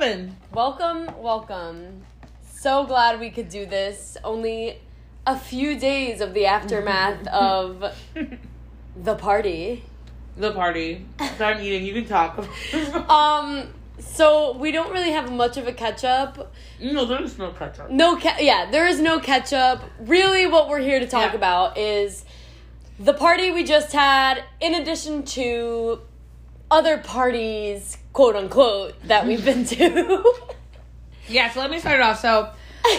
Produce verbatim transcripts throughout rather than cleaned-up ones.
seven. Welcome, welcome. So glad we could do this. Only a few days of the aftermath of the party. The party. Start eating. You can talk. um. So we don't really have much of a catch up. No, there is no catch up. No, ca- yeah, there is no catch up. Really, what we're here to talk yeah. about is the party we just had, in addition to other parties, quote unquote, that we've been to. Yeah, so let me start it off. So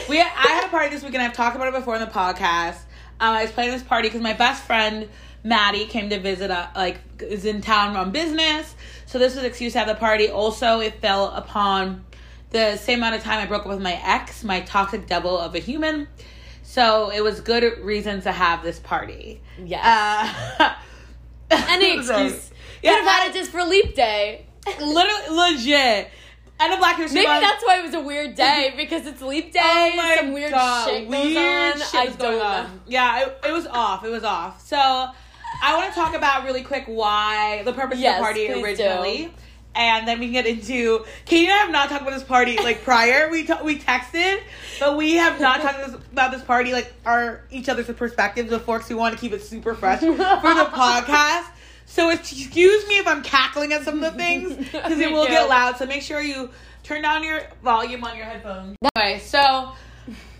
we, I had a party this weekend. I've talked about it before in the podcast. Um, I was playing this party because my best friend Maddie came to visit. Uh, like, is in town on business, so this was an excuse to have the party. Also, it fell upon the same amount of time I broke up with my ex, my toxic double of a human. So it was good reason to have this party. Yeah. Uh, Any excuse. Yeah, could have had it just for Leap Day. Literally, legit. And a Black History Month. Maybe that's why it was a weird day, because it's Leap Day. Oh my some weird God. shit goes weird on. Shit I don't know. Yeah, it, it was off. It was off. So I want to talk about really quick why the purpose yes, of the party originally, do. and then we can get into. Katie and I have not talked about this party like prior. We t- we texted, but we have not talked this, about this party like our each other's perspectives before, because we want to keep it super fresh for the podcast. So excuse me if I'm cackling at some of the things, because it will get loud. So make sure you turn down your volume on your headphones. Anyway, so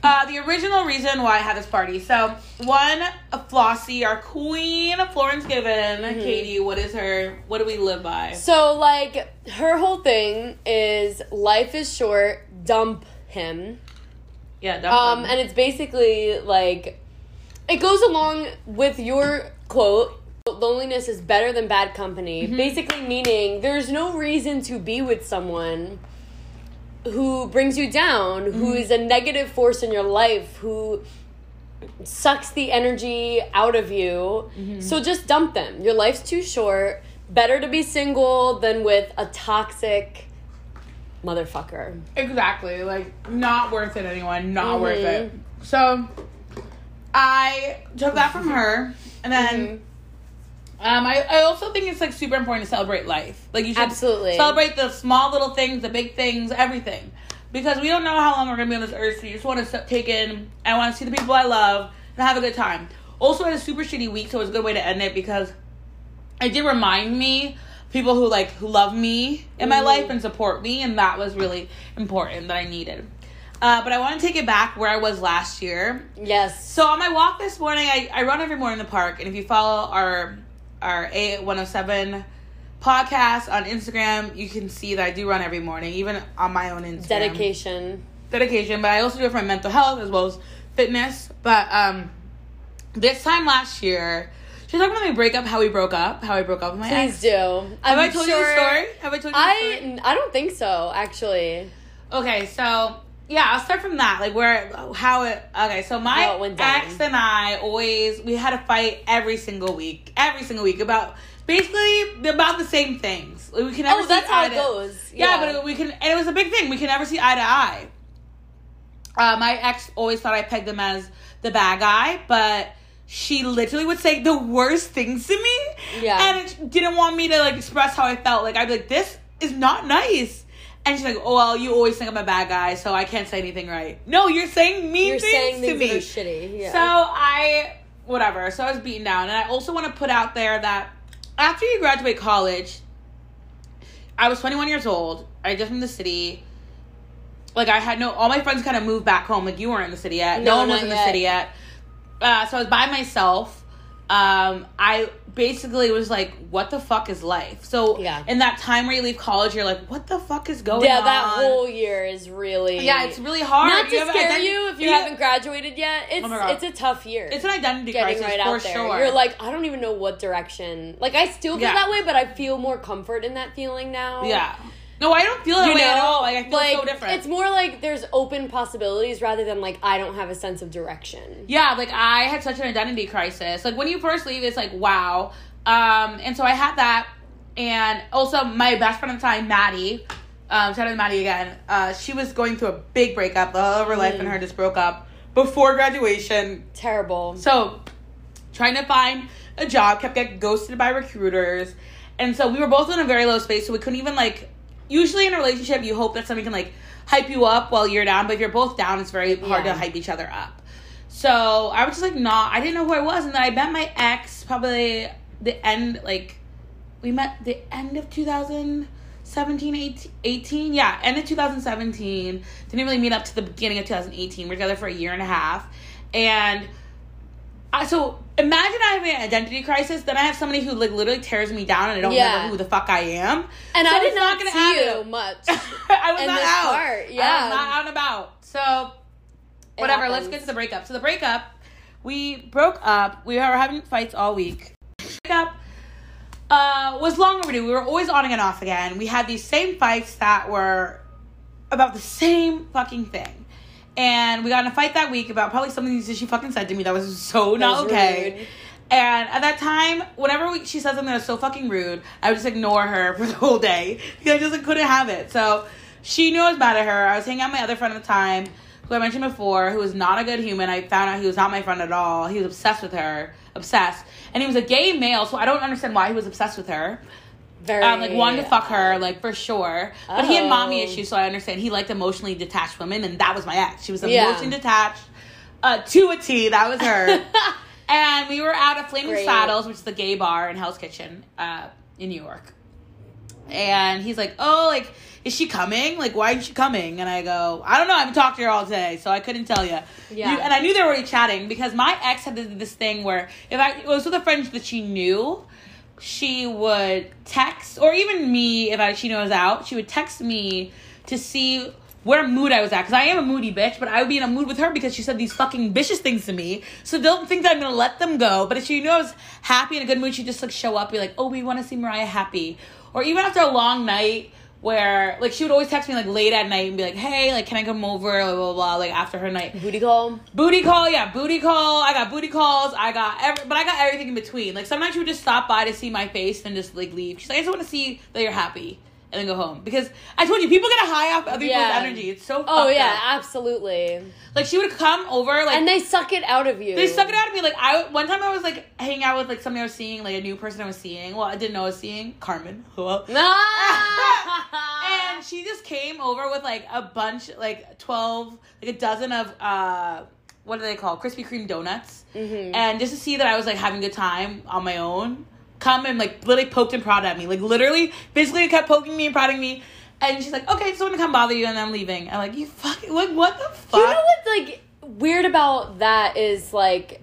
uh, the original reason why I had this party. So one, Flossie, our queen, Florence Given. Mm-hmm. Katie, what is her, what do we live by? So like her whole thing is life is short, dump him. Yeah, dump um, him. And it's basically like, it goes along with your quote, loneliness is better than bad company. Mm-hmm. Basically meaning there's no reason to be with someone who brings you down, mm-hmm. who is a negative force in your life, who sucks the energy out of you. Mm-hmm. So just dump them. Your life's too short. Better to be single than with a toxic motherfucker. Exactly. Like, not worth it, anyone. Not mm-hmm. worth it. So I took that from her, and then... Mm-hmm. Um, I, I also think it's, like, super important to celebrate life. Like, you should Absolutely. celebrate the small little things, the big things, everything. Because we don't know how long we're going to be on this earth, so you just want to take in, I want to see the people I love, and have a good time. Also, I had a super shitty week, so it was a good way to end it, because it did remind me people who, like, who love me in my Ooh. life and support me, and that was really important that I needed. Uh, but I want to take it back where I was last year. Yes. So on my walk this morning, I, I run every morning in the park, and if you follow our... our A one oh seven podcast on Instagram, you can see that I do run every morning, even on my own Instagram. Dedication. Dedication, but I also do it for my mental health as well as fitness. But um, this time last year, should I talk about my breakup, how we broke up, how I broke up with my Please ex? Please do. Have I'm I told sure you the story? Have I told you I, the story? I don't think so, actually. Okay, so, yeah, I'll start from that. Like, where, how it, okay, so my ex and I always, we had a fight every single week. Every single week about, basically, about the same things. Like, we can never see eye to eye. Oh, that's how it goes. Yeah, yeah, but we can, and it was a big thing. We can never see eye to eye. Uh, my ex always thought I pegged him as the bad guy, but she literally would say the worst things to me. Yeah. And it didn't want me to, like, express how I felt. Like, I'd be like, this is not nice. And she's like, oh, well, you always think I'm a bad guy, so I can't say anything right. No, you're saying mean you're things saying to me. You're saying shitty. Yeah. So I, whatever. So I was beaten down. And I also want to put out there that after you graduate college, I was twenty-one years old. I just moved to the city. Like, I had no, all my friends kind of moved back home. Like, you weren't in the city yet. No, no one was in yet. the city yet. Uh, so I was by myself. Um, I basically was like, what the fuck is life? So yeah. in that time where you leave college, you're like, what the fuck is going yeah, on? Yeah, that whole year is really... Yeah, it's really hard. Not to you scare ident- you if you yeah. haven't graduated yet. It's oh it's a tough year. It's an identity Getting crisis right out for there. sure. You're like, I don't even know what direction... Like, I still feel yeah. that way, but I feel more comfort in that feeling now. Yeah. No, I don't feel that you way know? at all. Like, I feel like, so different. It's more like there's open possibilities rather than, like, I don't have a sense of direction. Yeah, like, I had such an identity crisis. Like, when you first leave, it's like, wow. Um, and so I had that. And also, my best friend at the time, Maddie, um, shout out to Maddie again, uh, she was going through a big breakup. The whole of her mm. life and her just broke up before graduation. Terrible. So, trying to find a job, kept getting ghosted by recruiters. And so, we were both in a very low space, so we couldn't even, like... usually in a relationship, you hope that somebody can, like, hype you up while you're down. But if you're both down, it's very hard yeah. to hype each other up. So I was just, like, not. I didn't know who I was. And then I met my ex probably the end, like, we met the end of two thousand seventeen, eighteen Yeah, end of two thousand seventeen Didn't really meet up to the beginning of two thousand eighteen We're together for a year and a half. And I, so imagine I have an identity crisis. Then I have somebody who, like, literally tears me down and I don't yeah. remember who the fuck I am. And so I did not, not see you much. I was not out. Part, yeah. I was not out and about. So whatever, let's get to the breakup. So the breakup, we broke up. We were having fights all week. Breakup uh, was long overdue. We were always on and off again. We had these same fights that were about the same fucking thing. And we got in a fight that week about probably something that she fucking said to me that was so not okay. Rude. And at that time, whenever we, she said something that was so fucking rude, I would just ignore her for the whole day. Because I just like, couldn't have it. So she knew I was mad at her. I was hanging out with my other friend at the time, who I mentioned before, who was not a good human. I found out he was not my friend at all. He was obsessed with her. Obsessed. And he was a gay male, so I don't understand why he was obsessed with her. Very, um, like, wanted to fuck her, like, for sure. Oh. But he had mommy issues, so I understand. He liked emotionally detached women, and that was my ex. She was emotionally yeah. detached uh, to a T. That was her. And we were out at Flaming Great. Saddles, which is the gay bar in Hell's Kitchen uh, in New York. And he's like, oh, like, is she coming? Like, why isn't she coming? And I go, I don't know. I haven't talked to her all day, so I couldn't tell you. Yeah. You, and I knew they were already chatting because my ex had this, this thing where if I it was with a friend that she knew, she would text, or even me, if I, she knows out, she would text me to see where mood I was at. Because I am a moody bitch, but I would be in a mood with her because she said these fucking vicious things to me. So don't think that I'm going to let them go. But if she knew I was happy and in a good mood, she'd just like show up, be like, oh, we want to see Mariah happy. Or even after a long night where, like, she would always text me, like, late at night and be like, hey, like, can I come over, blah, blah, blah, like, after her night. Booty call. Booty call, yeah, booty call. I got booty calls. I got, every, but I got everything in between. Like, sometimes she would just stop by to see my face and just, like, leave. She's like, I just want to see that you're happy and then go home. Because I told you, people get a high off other yeah. people's energy. It's so fucked Oh, yeah, up. Absolutely. Like, she would come over, like. And they suck it out of you. They suck it out of me. Like, I, one time I was, like, hanging out with, like, somebody I was seeing, like, a new person I was seeing. Well, I didn't know I was seeing. Carmen. Well. No! And she just came over with, like, a bunch, like, twelve, like, a dozen of, uh, what do they call? Krispy Kreme donuts. Mm-hmm. And just to see that I was, like, having a good time on my own. Come and, like, literally poked and prodded at me. Like, literally, basically kept poking me and prodding me. And she's like, okay, I just want to come bother you, and I'm leaving. I'm like, you fucking, like, what the fuck? You know what's, like, weird about that is, like,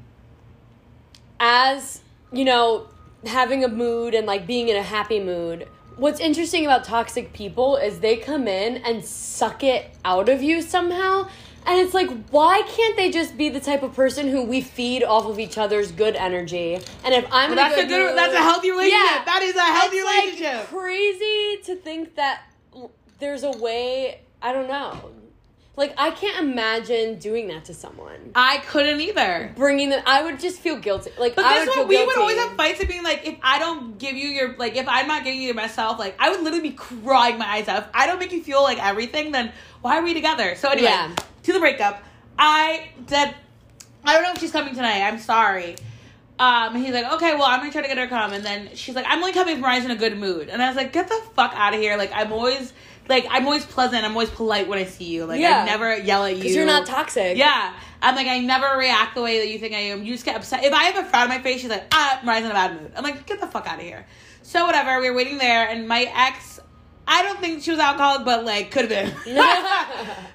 as, you know, having a mood and, like, being in a happy mood, what's interesting about toxic people is they come in and suck it out of you somehow. And it's like, why can't they just be the type of person who we feed off of each other's good energy? And if I'm well, in that's a good, a good mood, that's a healthy relationship. Yeah, that is a healthy it's relationship. Like crazy to think that there's a way. I don't know. Like I can't imagine doing that to someone. I couldn't either. Bringing them, I would just feel guilty. Like but I would feel we guilty. Would always have fights of being like, if I don't give you your, like, if I'm not giving you myself, like, I would literally be crying my eyes out. If I don't make you feel like everything, then why are we together? So anyway. Yeah. To the breakup, I said, I don't know if she's coming tonight. I'm sorry. Um, he's like, okay, well, I'm going to try to get her to come. And then she's like, I'm only coming if Mariah's in a good mood. And I was like, get the fuck out of here. Like, I'm always, like, I'm always pleasant. I'm always polite when I see you. Like, yeah. I never yell at you. Because you're not toxic. Yeah. I'm like, I never react the way that you think I am. You just get upset. If I have a frown on my face, she's like, ah, Mariah's in a bad mood. I'm like, get the fuck out of here. So whatever, we were waiting there. And my ex... I don't think she was alcoholic, but, like, could have been.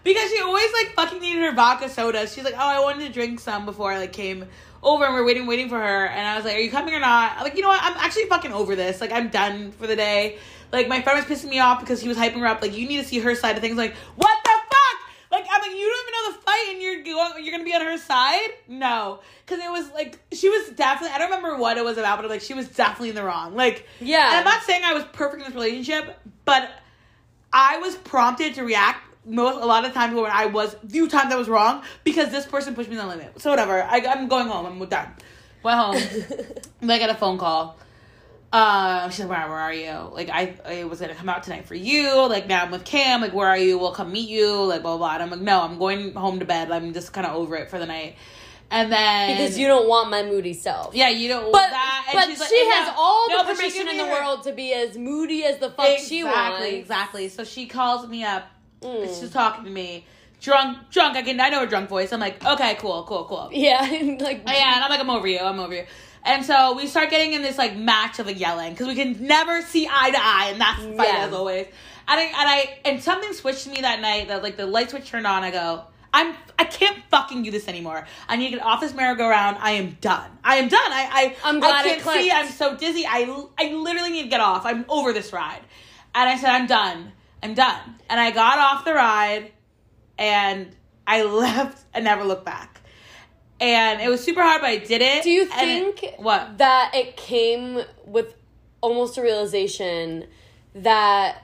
Because she always, like, fucking needed her vodka soda. She's like, oh, I wanted to drink some before I, like, came over. And we we're waiting, waiting for her. And I was like, are you coming or not? I'm like, you know what? I'm actually fucking over this. Like, I'm done for the day. Like, my friend was pissing me off because he was hyping her up. Like, you need to see her side of things. Like, what the fuck? Like, I'm like, you don't even know the fight and you're going, you're going to be on her side? No. Because it was, like, she was definitely, I don't remember what it was about, but, I'm like, she was definitely in the wrong. Like, yeah. And I'm not saying I was perfect in this relationship, but I was prompted to react most a lot of times when I was few times that was wrong because this person pushed me to the limit. So whatever, I, I'm going home. I'm done. Went home. And I got a phone call. Uh, she's like, where, where are you? Like I, I was gonna come out tonight for you. Like now I'm with Cam. Like where are you? We'll come meet you. Like blah blah. blah. And I'm like, no, I'm going home to bed. I'm just kind of over it for the night. And then because you don't want my moody self. Yeah, you don't want that. And but she's like, she has no, all no, the permission in the world to be as moody as the fuck exactly, she wants. Exactly, exactly. So she calls me up. Mm. She's talking to me. Drunk, drunk. I can. I know her drunk voice. I'm like, okay, cool, cool, cool. Yeah, like oh, yeah. And I'm like, I'm over you. I'm over you. And so we start getting in this like match of a yelling because we can never see eye to eye, and that's the fight yeah. as always. And I and I and something switched to me that night. That like the lights were turned on. I go, I'm I can't fucking do this anymore. I need to get off this merry-go-round. I am done. I am done. I I I'm glad I can't see. I'm so dizzy. I I literally need to get off. I'm over this ride. And I said, I'm done. I'm done. And I got off the ride. And I left and never looked back. And it was super hard, but I did it. Do you think it, what? that it came with almost a realization that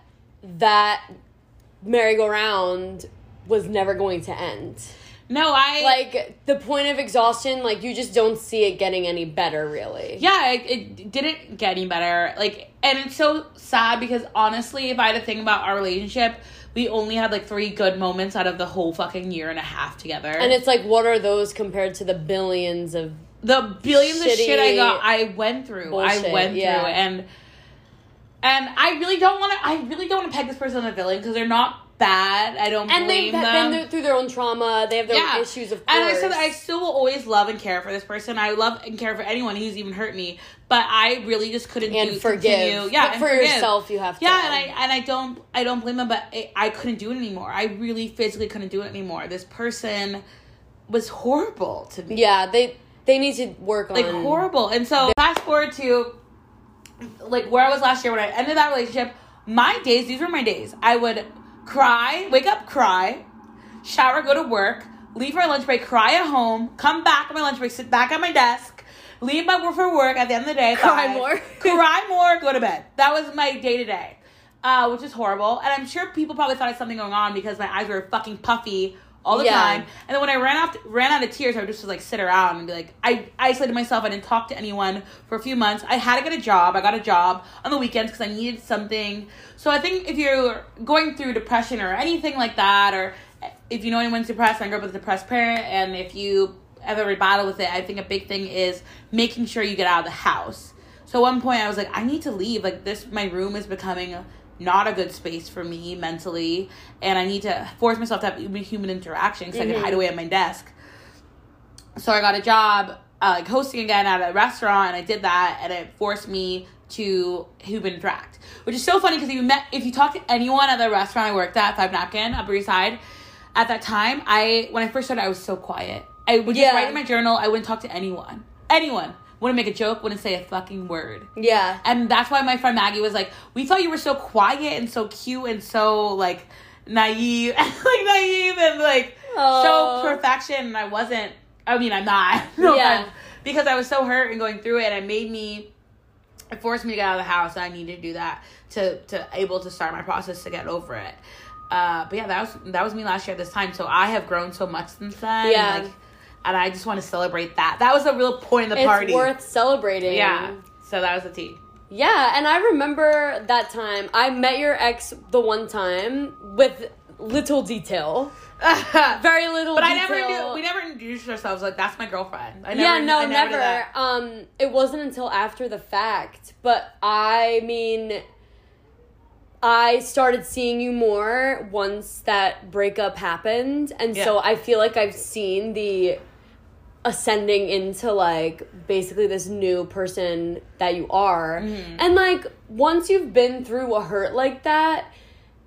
that merry-go-round was never going to end? No, I... Like, the point of exhaustion, like, you just don't see it getting any better, really. Yeah, it, it didn't get any better. Like, and it's so sad because, honestly, if I had to think about our relationship... We only had, like, three good moments out of the whole fucking year and a half together. And it's like, what are those compared to the billions of The billions of shit I got, I went through. Bullshit, I went yeah. through. And and I really don't want to, I really don't want to peg this person on the villain because they're not bad. I don't and blame them. And they've been through their own trauma. They have their yeah. own issues, of course. And I said that I still will always love and care for this person. I love and care for anyone who's even hurt me. But I really just couldn't and do forgive. Continue. Yeah, and for forgive. yourself, you have to. Yeah, and I and I don't I don't blame him, but it, I couldn't do it anymore. I really physically couldn't do it anymore. This person was horrible to me. Yeah, they they need to work on like horrible. And so fast forward to like where I was last year when I ended that relationship. My days, these were my days. I would cry, wake up, cry, shower, go to work, leave for my lunch break, cry at home, come back at my lunch break, sit back at my desk. Leave my work for work at the end of the day. Cry five, more. Cry more. Go to bed. That was my day-to-day, uh, which is horrible. And I'm sure people probably thought I had something going on because my eyes were fucking puffy all the yeah. time. And then when I ran, off, ran out of tears, I would just like sit around and be like, I isolated myself. I didn't talk to anyone for a few months. I had to get a job. I got a job on the weekends because I needed something. So I think if you're going through depression or anything like that, or if you know anyone's depressed, I grew up with a depressed parent, and if you... ever battle with it, I think a big thing is making sure you get out of the house. So at one point I was like, I need to leave. Like this, my room is becoming not a good space for me mentally, and I need to force myself to have human interaction because mm-hmm. I could hide away at my desk. So I got a job uh, like hosting again at a restaurant, and I did that, and it forced me to human interact, which is so funny because if you met, if you talk to anyone at the restaurant I worked at, Five Napkin, Upper East Side, at that time, I when I first started, I was so quiet. I would just yeah. write in my journal. I wouldn't talk to anyone. Anyone. Wouldn't make a joke. Wouldn't say a fucking word. Yeah. And that's why my friend Maggie was like, we thought you were so quiet and so cute and so, like, naive. like, naive and, like, Aww. so perfection. And I wasn't. I mean, I'm not. no yeah. Fun. Because I was so hurt and going through it. And it made me, it forced me to get out of the house. And I needed to do that to, to able to start my process to get over it. Uh, but, yeah, that was, that was me last year at this time. So I have grown so much since then. Yeah. And, like, And I just want to celebrate that. That was the real point of the it's party. It's worth celebrating. Yeah. So that was the tea. Yeah. And I remember that time. I met your ex the one time with little detail. Very little but detail. But I never knew. We never introduced ourselves. Like, that's my girlfriend. I never, yeah, no, I never. never. Um, it wasn't until after the fact. But I mean... I started seeing you more once that breakup happened. And yeah. so I feel like I've seen the... ascending into like basically this new person that you are, mm-hmm. and like once you've been through a hurt like that,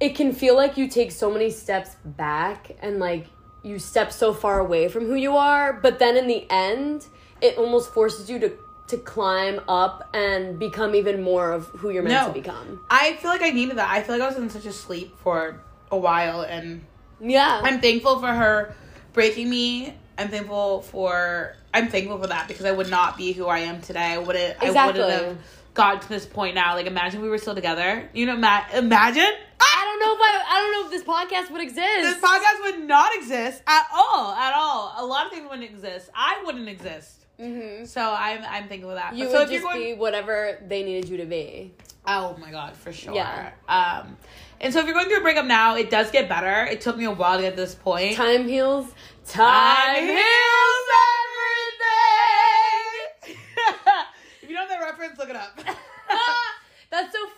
it can feel like you take so many steps back and like you step so far away from who you are, but then in the end it almost forces you to to climb up and become even more of who you're meant no, to become. I feel like I needed that. I feel like I was in such a sleep for a while, and yeah, I'm thankful for her breaking me. I'm thankful for I'm thankful for that because I would not be who I am today. I wouldn't exactly. I wouldn't have gotten to this point now. Like imagine we were still together. You know, ma- imagine. I don't know if I, I don't know if this podcast would exist. This podcast would not exist at all. At all. A lot of things wouldn't exist. I wouldn't exist. Mm-hmm. So I'm I'm thankful for that. You but would so just going, be whatever they needed you to be. Oh my God, for sure. Yeah. Um, and so if you're going through a breakup now, it does get better. It took me a while to get to this point. Time heals. Time heals everything.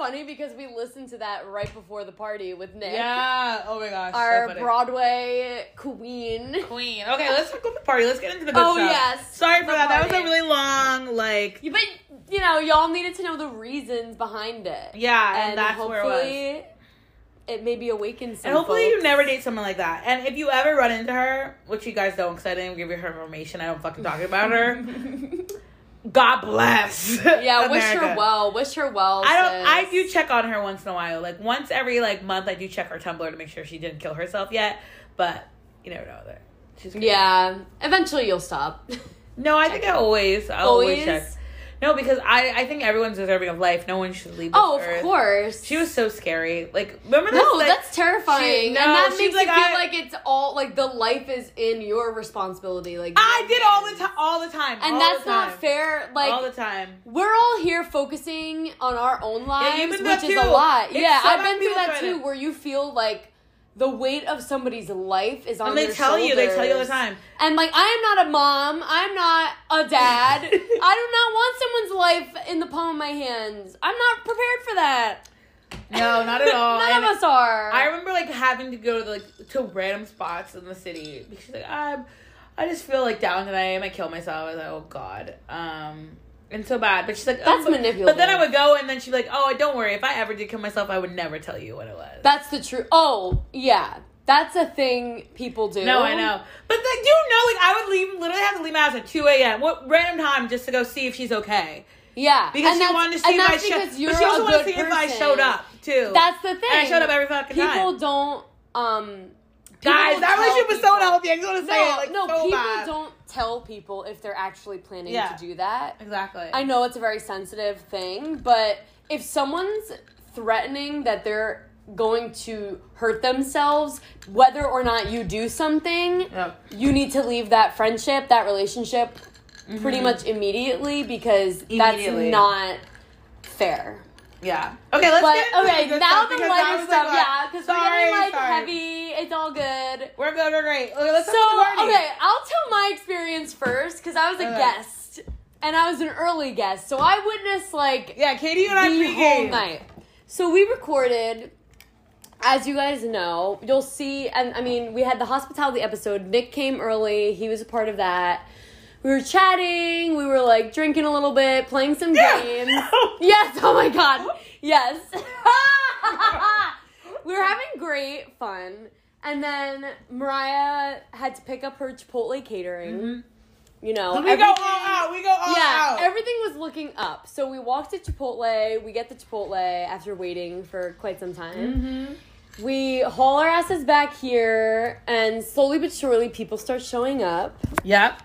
funny because we listened to that right before the party with Nick. Yeah. Oh my gosh. Our so Broadway queen. Queen. Okay, let's go to the party. Let's get into the good oh, stuff. Oh, yes. Sorry for that. Party. That was a really long, like... But, you know, y'all needed to know the reasons behind it. Yeah, and, and that's where it was. It maybe awakens some And hopefully folks. You never date someone like that. And if you ever run into her, which you guys don't because I didn't give you her information. I don't fucking talk about her. God bless. Yeah, America. Wish her well. Wish her well. I don't. Sis. I do check on her once in a while. Like once every like month, I do check her Tumblr to make sure she didn't kill herself yet. But you never know that she's crazy. Yeah. Eventually, you'll stop. No, I check think I always. I always? always check. No, because I, I think everyone's deserving of life. No one should leave this Oh, of earth. course. She was so scary. Like, remember this? No, like, that's terrifying. She, no, and that makes like, you feel I, like it's all, like, the life is in your responsibility. Like I did all the, to- all the time. And all that's the time. Not fair. Like all the time. We're all here focusing on our own lives, yeah, which that is too. a lot. It's yeah, so I've been through that, too, to... where you feel like the weight of somebody's life is on their shoulders. And they tell you. They tell you all the time. And, like, I am not a mom. I'm not a dad. I do not want someone's life in the palm of my hands. I'm not prepared for that. No, not at all. None and of us are. I remember, like, having to go to, like, to random spots in the city. She's like, I'm, I just feel, like, down tonight. I might kill myself. I was like, oh, God. Um... And so bad, but she's like, oh, that's but, manipulative. But then I would go, and then she'd be like, oh, don't worry. If I ever did kill myself, I would never tell you what it was. That's the truth. Oh, yeah, that's a thing people do. No, I know. But then, you know, like I would leave, literally have to leave my house at two a.m. What random time just to go see if she's okay. Yeah, because and she wanted to see if I showed. But she also wanted to see person. if I showed up too. That's the thing. And I showed up every fucking people time. People don't. um... People Guys, that relationship was so unhealthy. I just want to say no, it. Like, no, so people bad. don't tell people if they're actually planning yeah, to do that. Exactly. I know it's a very sensitive thing, but if someone's threatening that they're going to hurt themselves, whether or not you do something, yep. you need to leave that friendship, that relationship, mm-hmm. pretty much immediately because immediately. that's not fair. Yeah. Okay, let's but, get into okay, the now stuff the lighter stuff, like, yeah, because we're getting, like, sorry. heavy. It's all good. We're good, we're great. Okay, let's so, talk about the party. Okay, I'll tell my experience first, because I was a okay. guest, and I was an early guest, so I witnessed, like, yeah, Katie and I the whole night. So we recorded, as you guys know, you'll see, and I mean, we had the hospitality episode. Nick came early, he was a part of that. We were chatting, we were, like, drinking a little bit, playing some yeah. games. No. Yes, oh my God, yes. We were having great fun. And then Mariah had to pick up her Chipotle catering. Mm-hmm. You know. We go all out, we go all yeah, out. Yeah, everything was looking up. So we walked to Chipotle, we get the Chipotle after waiting for quite some time. Mm-hmm. We haul our asses back here, and slowly but surely, people start showing up. Yep.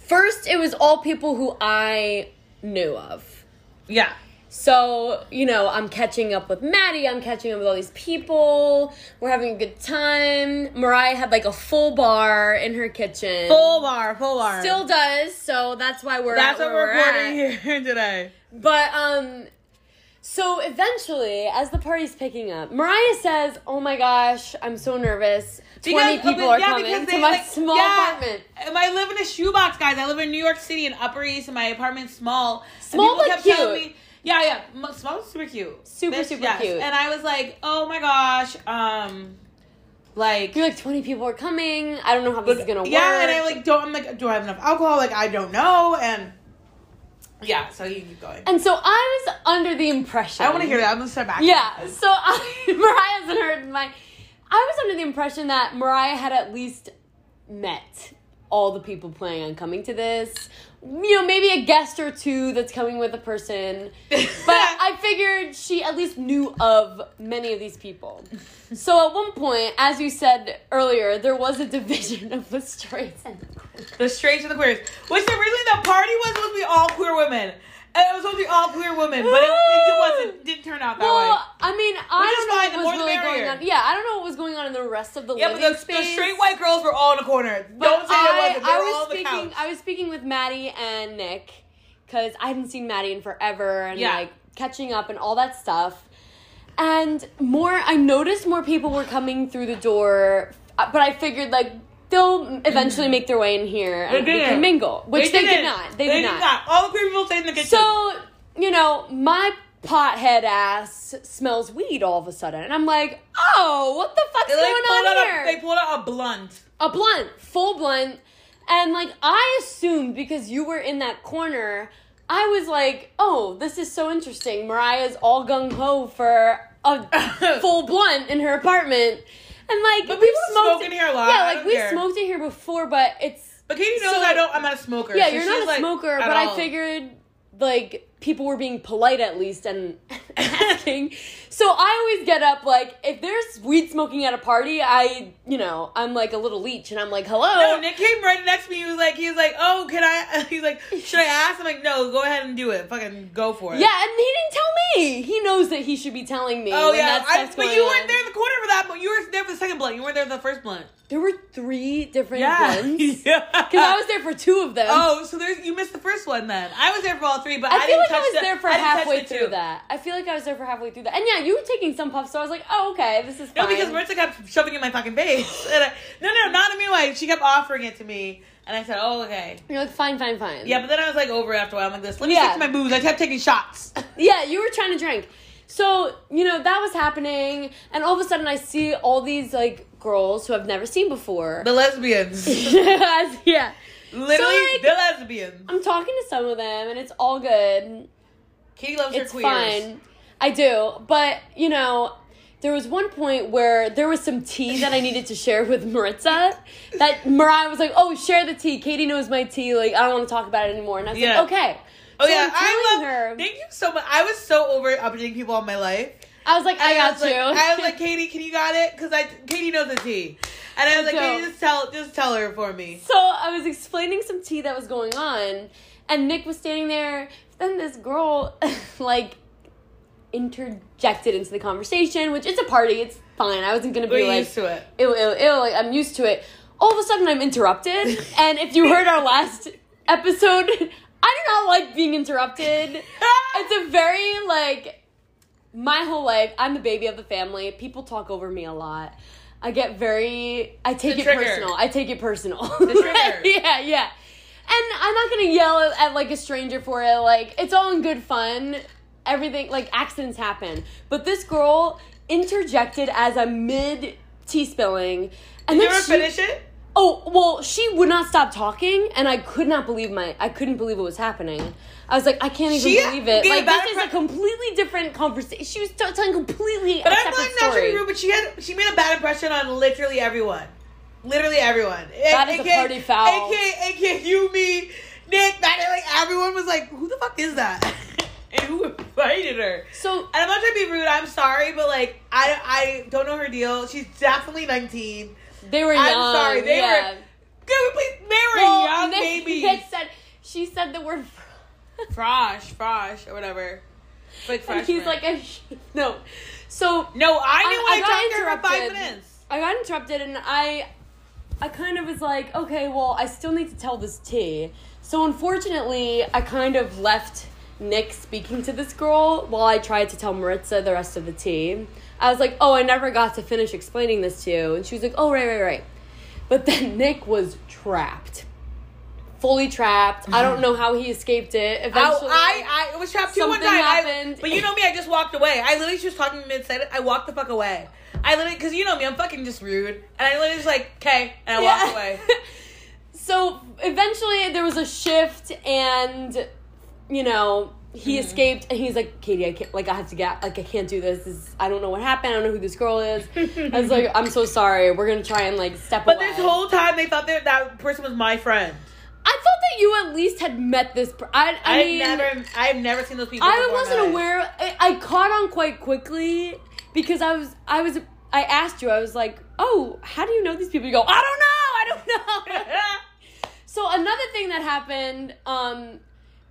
First, it was all people who I knew of. Yeah. So, you know, I'm catching up with Maddie. I'm catching up with all these people. We're having a good time. Mariah had, like, a full bar in her kitchen. Full bar, full bar. Still does, so that's why we're that's at where That's what we're recording here today. But, um, so eventually, as the party's picking up, Mariah says, oh, my gosh, I'm so nervous. Because, twenty people are yeah, coming they, to my like, small yeah. apartment. And I live in a shoebox, guys. I live in New York City in Upper East, and my apartment's small. Small but cute. Me, yeah, yeah. Small but super cute. Super, this, super yes. cute. And I was like, oh my gosh. Um, like, You're like, twenty people are coming. I don't know how this but, is going to yeah, work. Yeah, and I like, don't, I'm like, do I have enough alcohol? Like, I don't know. And yeah, so you keep going. And so I was under the impression. I want to hear that. I'm going to step back. Yeah, so I, Mariah hasn't heard my... I was under the impression that Mariah had at least met all the people planning on coming to this. You know, maybe a guest or two that's coming with a person. But I figured she at least knew of many of these people. So at one point, as you said earlier, there was a division of the straights and the queers. The straights and the queers. Which originally the party was supposed to be all queer women. And it was supposed to be all queer women, but it, it wasn't. Didn't turn out that well, way. Well, I mean, I don't know fine, what was really going on. Yeah, I don't know what was going on in the rest of the yeah, living but the, space. The straight white girls were all in a corner. But don't say I, it wasn't. They I were was all speaking, on the couch. I was speaking with Maddie and Nick because I hadn't seen Maddie in forever, and yeah. like catching up and all that stuff. And more, I noticed more people were coming through the door, but I figured like. They'll eventually make their way in here and they can mingle, which they, they did not. They, they did not. not. All the queer people stayed in the kitchen. So, you know, my pothead ass smells weed all of a sudden. And I'm like, oh, what the fuck's they, like, going on here? A, they pulled out a blunt. A blunt. Full blunt. And, like, I assumed because you were in that corner, I was like, oh, this is so interesting. Mariah's all gung-ho for a full blunt in her apartment. And, like, but we've smoked smoke in here a lot. Yeah, like, we've care. smoked in here before, but it's... But Katie knows so, I don't, I'm not a smoker. Yeah, so you're not a like, smoker, but all. I figured, like, people were being polite at least and asking. So I always get up, like, if there's weed smoking at a party, I, you know, I'm like a little leech and I'm like, hello. No, Nick came right next to me. He was like, he was like, oh, can I, he's like, should I ask? I'm like, no, go ahead and do it. Fucking go for it. Yeah, and he didn't tell me. He knows that he should be telling me. Oh, yeah. That's, that's I, but you on. weren't there in the corner for that, but you were there for the second blunt. You weren't there for the first blunt. There were three different yeah. blunts. Yeah. Because I was there for two of them. Oh, so there's you missed the first one then. I was there for all three, but I, I didn't like touch I was the, there for halfway through two. that. I feel like I was there for halfway through that. And yeah, you were taking some puffs, so I was like, oh, okay, this is fine. No, because Marissa kept shoving it in my fucking face. And I, no, no, not in a mean way. She kept offering it to me. And I said, oh, okay. You're like, fine, fine, fine. Yeah, but then I was like over it after a while. I'm like, this. Let me yeah. stick to my booze. I kept taking shots. Yeah, you were trying to drink. So, you know, that was happening. And all of a sudden I see all these, like, girls who I've never seen before. The lesbians. Yes, yeah. Literally, so, like, the lesbians. I'm talking to some of them, and it's all good. Katie loves it's her queers. It's fine. I do. But, you know, there was one point where there was some tea that I needed to share with Maritza. That Mariah was like, oh, share the tea. Katie knows my tea. Like, I don't want to talk about it anymore. And I was yeah. like, okay. Oh, so yeah. I'm I love her. Thank you so much. I was so over updating people on my life. I was like, I, I got you. Like, I was like, Katie, can you got it? Because I, Katie knows the tea. And I was I like, Katie, just tell, just tell her for me. So I was explaining some tea that was going on. And Nick was standing there. Then this girl, like, interjected into the conversation, which it's a party. It's fine. I wasn't going to be We're like... used to it. Ew, ew, ew. Like, I'm used to it. All of a sudden, I'm interrupted. And if you heard our last episode, I do not like being interrupted. It's a very, like... My whole life, I'm the baby of the family. People talk over me a lot. I get very... I take the it trigger. personal. I take it personal. The trigger. Yeah, yeah. And I'm not going to yell at, at, like, a stranger for it. Like, it's all in good fun. Everything... Like, accidents happen. But this girl interjected as I'm mid-tea spilling. And Did you ever she, finish it? Oh, well, she would not stop talking, and I could not believe my... I couldn't believe what was happening. I was like, I can't even she believe it. Like, this is pre- a completely different conversation. She was t- telling completely but a separate story. But I'm like, not to be rude, but she, had, she made a bad impression on literally everyone. Literally everyone. That a- is a party foul. A K A you, me, Nick, Maddie, like, everyone was like, who the fuck is that? And who invited her? So... And I'm not trying to be rude, I'm sorry, but, like, I, I don't know her deal. She's definitely nineteen. They were young. I'm sorry. They yeah. were. Could we please marry well, young babies? Nick said, she said the word frosh, frosh, or whatever. Like freshman. And he's like, a, no. So. No, I knew I, I, I talked to her for five minutes. I got interrupted and I I kind of was like, okay, well, I still need to tell this tea. So unfortunately, I kind of left Nick speaking to this girl while I tried to tell Maritza the rest of the tea. I was like, oh, I never got to finish explaining this to you. And she was like, oh, right, right, right. But then Nick was trapped. Fully trapped. Mm-hmm. I don't know how he escaped it. Eventually, I, I, I was trapped too one time. Happened. I, but you know me, I just walked away. I literally just was talking mid-sentence. I walked the fuck away. I literally, because you know me, I'm fucking just rude. And I literally was like, okay. And I yeah. walked away. So eventually there was a shift and, you know... He mm-hmm. escaped, and he's like, Katie, I can't, like, I have to get, like, I can't do this. this is, I don't know what happened. I don't know who this girl is. I was like, I'm so sorry. We're going to try and, like, step but away. But this whole time, they thought that that person was my friend. I thought that you at least had met this person. I, I mean, never, I've never seen those people I wasn't aware. I, I caught on quite quickly because I was, I was, I asked you. I was like, oh, how do you know these people? You go, I don't know. I don't know. So another thing that happened, um...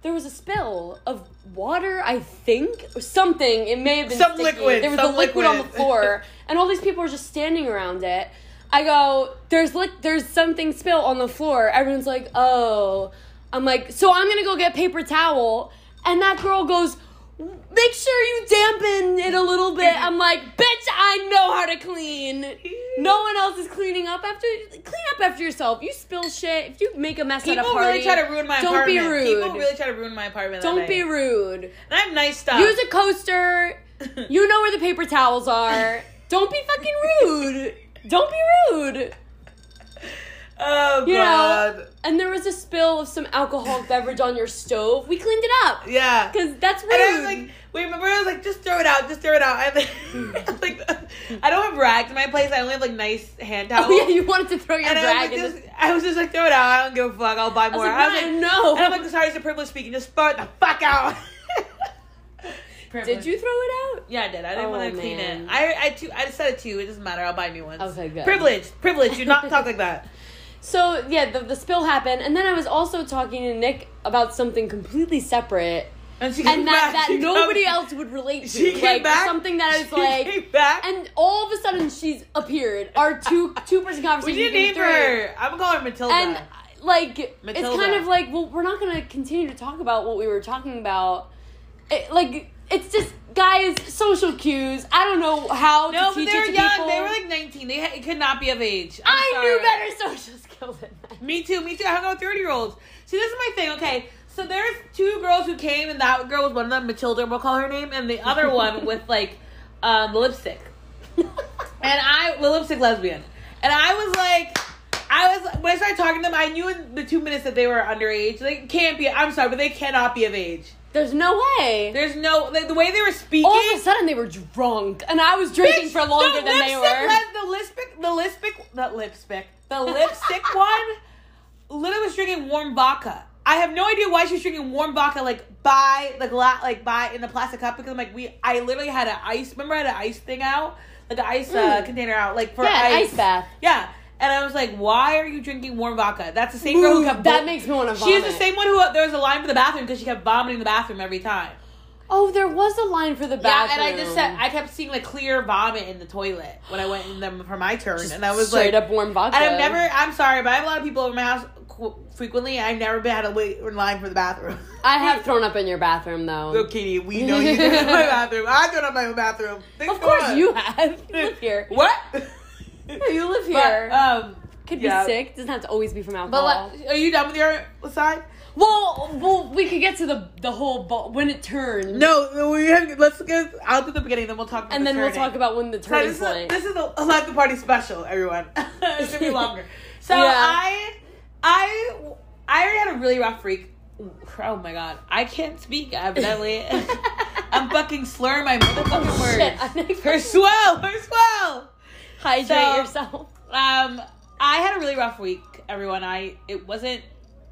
there was a spill of water, I think, or something. It may have been some sticky. liquid. There was some a liquid, liquid on the floor, and all these people were just standing around it. I go, there's li- there's something spilled on the floor. Everyone's like, oh. I'm like, so I'm gonna go get paper towel, and that girl goes, make sure you dampen it a little bit. I'm like, bitch, I I know how to clean. No one else is cleaning up after. Clean up after yourself. You spill shit. If you make a mess people at a party, people really try to ruin my don't apartment. Don't be rude. People really try to ruin my apartment. Don't that be night. Rude. And I have nice stuff. Use a coaster. You know where the paper towels are. Don't be fucking rude. Don't be rude. Oh, you God. Know? And there was a spill of some alcoholic beverage on your stove. We cleaned it up. Yeah. Because that's rude. And I was like, wait, remember I was like, just throw it out. Just throw it out. I, like, I was like, I don't have rags in my place. I only have, like, nice hand towels. Oh, yeah, you wanted to throw your and rag. I was, like, just, just... I was just like, throw it out. I don't give a fuck. I'll buy more. I was like, I was like no. And I'm like, sorry, it's a privilege speaking. Just throw it the fuck out. Privilege. Did you throw it out? Yeah, I did. I didn't oh, want to clean it. I I, too, I just said it to you. It doesn't matter. I'll buy new ones. Okay, good. Privilege. Privilege. Do not talk like that. So, yeah, the, the spill happened. And then I was also talking to Nick about something completely separate. And, she and that, that she nobody comes, else would relate to. She came like, back. Something that I was she like. Came back. And all of a sudden, she's appeared. Our two, two-person conversation. We didn't name her. I'm going to call her Matilda. And, like, Matilda. It's kind of like, well, we're not going to continue to talk about what we were talking about. It, like... It's just, guys, social cues. I don't know how no, to teach it to people. No, but they were young. People. They were like nineteen. They ha- could not be of age. I'm I sorry. knew better social skills than that. Me too. Me too. I hung out with thirty-year-olds. See, this is my thing. Okay, so there's two girls who came, and that girl was one of them, Matilda, we'll call her name, and the other one with, like, um, the lipstick. And I, the lipstick lesbian. And I was like... I was when I started talking to them, I knew in the two minutes that they were underage. They can't be. I'm sorry, but they cannot be of age. There's no way. There's no the, the way they were speaking. All of a sudden, they were drunk, and I was drinking bitch, for longer the than they were. Les, the lipstick, the lipstick, not lipstick, the lipstick one. Literally was drinking warm vodka. I have no idea why she was drinking warm vodka, like by the glass, like by in the plastic cup. Because I'm like, we, I literally had an ice. Remember, I had an ice thing out, like an ice mm. uh, container out, like for yeah, ice. ice bath. Yeah. And I was like, why are you drinking warm vodka? That's the same Ooh, girl who kept... That bo- makes me want to vomit. She's the same one who... There was a line for the bathroom because she kept vomiting the bathroom every time. Oh, there was a line for the bathroom. Yeah, and I just said... I kept seeing, like, clear vomit in the toilet when I went in them for my turn. Just and I was straight like... Straight up warm vodka. And I've never... I'm sorry, but I have a lot of people over my house frequently. I've never been had a wait in line for the bathroom. I have thrown up in your bathroom, though. No, Katie, we know you threw up in my bathroom. I've thrown up in my own bathroom. Thanks of course you have. You live here. What? You live here. But, um, could yeah. be sick. Doesn't have to always be from alcohol. But like, are you done with your side? Well, well, we could get to the the whole bo- when it turns. No, we have, let's get out to the beginning, then we'll talk. About and the then turning. We'll talk about when the turning so point. This is a, a live the party special, everyone. It's gonna be longer. So yeah. I, I, I already had a really rough freak. Oh my god, I can't speak. Evidently, I'm fucking slurring my motherfucking oh, words. Shit, her swell, her swell. Hydrate so, yourself. Um, I had a really rough week, everyone. I It wasn't